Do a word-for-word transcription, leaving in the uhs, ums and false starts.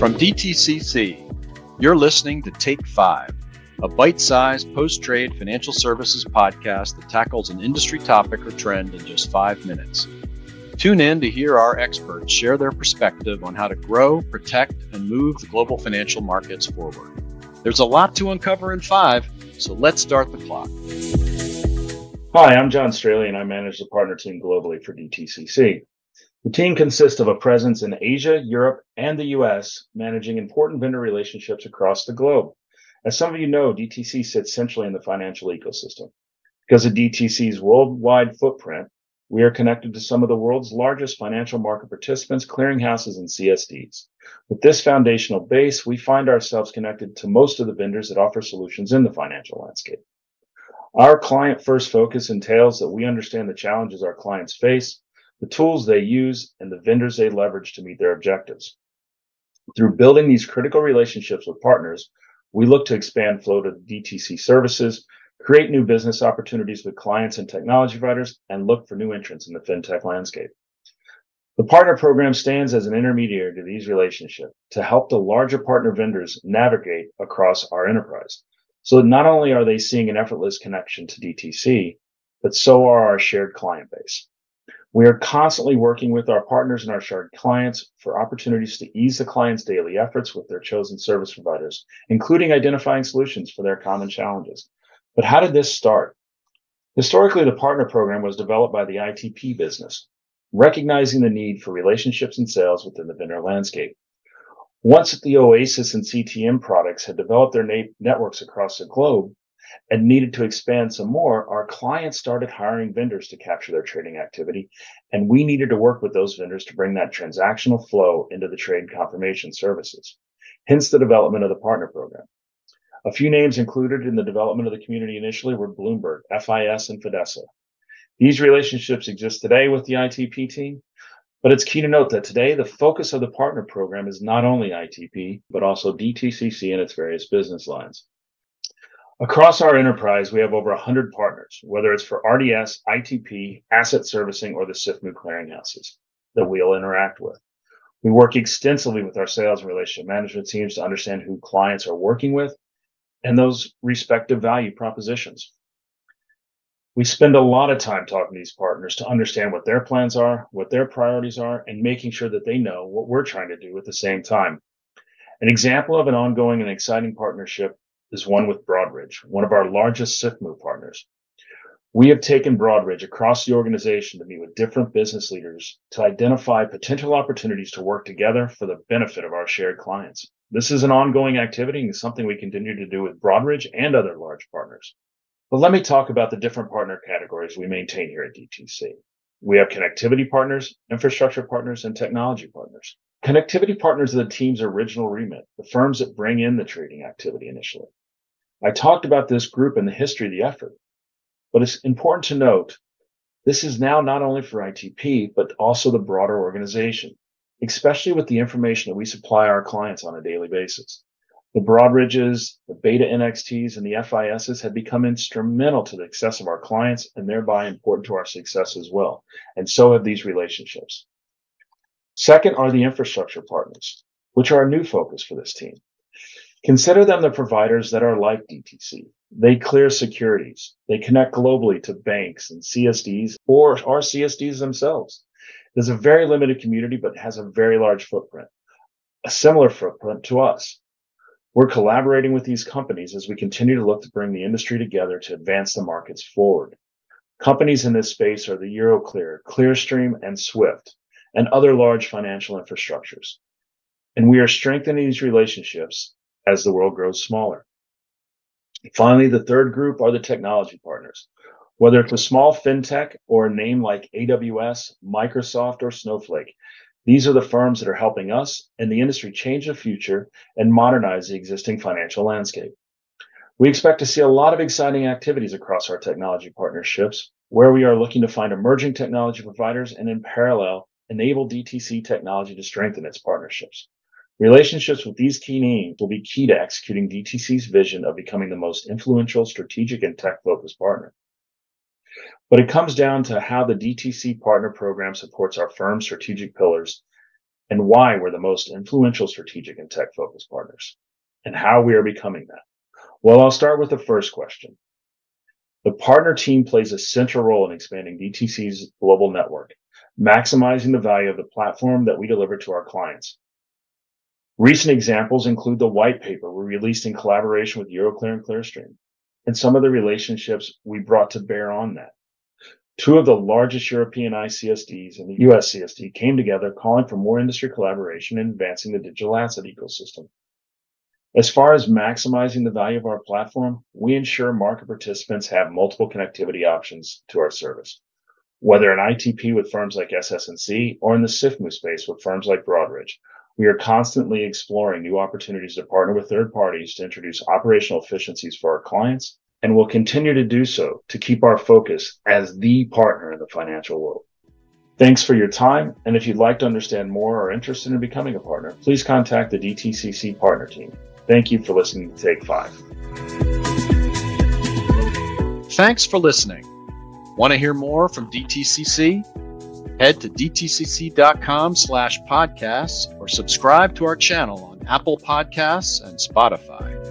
From D T C C, you're listening to Take Five, a bite-sized post-trade financial services podcast that tackles an industry topic or trend in just five minutes. Tune in to hear our experts share their perspective on how to grow, protect, and move the global financial markets forward. There's a lot to uncover in five, so let's start the clock. Hi, I'm John Straley, and I manage the partner team globally for D T C C. The team consists of a presence in Asia, Europe, and the U S, managing important vendor relationships across the globe. As some of you know, D T C sits centrally in the financial ecosystem. Because of D T C's worldwide footprint, we are connected to some of the world's largest financial market participants, clearinghouses, and C S Ds. With this foundational base, we find ourselves connected to most of the vendors that offer solutions in the financial landscape. Our client-first focus entails that we understand the challenges our clients face, the tools they use, and the vendors they leverage to meet their objectives. Through building these critical relationships with partners, we look to expand flow to D T C services, create new business opportunities with clients and technology providers, and look for new entrants in the FinTech landscape. The partner program stands as an intermediary to these relationships to help the larger partner vendors navigate across our enterprise. So that not only are they seeing an effortless connection to D T C, but so are our shared client base. We are constantly working with our partners and our shared clients for opportunities to ease the client's daily efforts with their chosen service providers, including identifying solutions for their common challenges. But how did this start? Historically, the partner program was developed by the I T P business, recognizing the need for relationships and sales within the vendor landscape. Once the Oasis and C T M products had developed their na- networks across the globe, and needed to expand some more, our clients started hiring vendors to capture their trading activity, and we needed to work with those vendors to bring that transactional flow into the trade confirmation services, hence the development of the partner program. A few names included in the development of the community initially were Bloomberg, F I S, and Fidessa. These relationships exist today with the I T P team, but it's key to note that today the focus of the partner program is not only I T P, but also D T C C and its various business lines. Across our enterprise, we have over one hundred partners, whether it's for R D S, I T P, asset servicing, or the S I F M U clearinghouses that we'll interact with. We work extensively with our sales and relationship management teams to understand who clients are working with and those respective value propositions. We spend a lot of time talking to these partners to understand what their plans are, what their priorities are, and making sure that they know what we're trying to do at the same time. An example of an ongoing and exciting partnership is one with Broadridge, one of our largest S I F M U partners. We have taken Broadridge across the organization to meet with different business leaders to identify potential opportunities to work together for the benefit of our shared clients. This is an ongoing activity and something we continue to do with Broadridge and other large partners. But let me talk about the different partner categories we maintain here at D T C. We have connectivity partners, infrastructure partners, and technology partners. Connectivity partners are the team's original remit, the firms that bring in the trading activity initially. I talked about this group and the history of the effort, but it's important to note this is now not only for I T P, but also the broader organization, especially with the information that we supply our clients on a daily basis. The Broadridges, the Beta N X Ts, and the F I Ss have become instrumental to the success of our clients and thereby important to our success as well, and so have these relationships. Second are the infrastructure partners, which are a new focus for this team. Consider them the providers that are like D T C. They clear securities. They connect globally to banks and C S Ds or are C S Ds themselves. There's a very limited community, but has a very large footprint, a similar footprint to us. We're collaborating with these companies as we continue to look to bring the industry together to advance the markets forward. Companies in this space are the Euroclear, Clearstream, and SWIFT, and other large financial infrastructures. And we are strengthening these relationships as the world grows smaller. Finally, the third group are the technology partners. Whether it's a small FinTech or a name like A W S, Microsoft, or Snowflake, these are the firms that are helping us and the industry change the future and modernize the existing financial landscape. We expect to see a lot of exciting activities across our technology partnerships, where we are looking to find emerging technology providers and in parallel, enable D T C technology to strengthen its partnerships. Relationships with these key names will be key to executing D T C's vision of becoming the most influential, strategic, and tech-focused partner. But it comes down to how the D T C partner program supports our firm's strategic pillars and why we're the most influential strategic and tech-focused partners, and how we are becoming that. Well, I'll start with the first question. The partner team plays a central role in expanding D T C's global network, maximizing the value of the platform that we deliver to our clients. Recent examples include the white paper we released in collaboration with Euroclear and Clearstream, and some of the relationships we brought to bear on that. Two of the largest European I C S Ds and the U S C S D came together, calling for more industry collaboration and advancing the digital asset ecosystem. As far as maximizing the value of our platform, we ensure market participants have multiple connectivity options to our service, whether in I T P with firms like S S and C or in the S I F M U space with firms like Broadridge. We are constantly exploring new opportunities to partner with third parties to introduce operational efficiencies for our clients, and will continue to do so to keep our focus as the partner in the financial world. Thanks for your time, and if you'd like to understand more or interested in becoming a partner, please contact the D T C C partner team. Thank you for listening to Take Five. Thanks for listening. Want to hear more from D T C C? Head to dtcc.com slash podcasts or subscribe to our channel on Apple Podcasts and Spotify.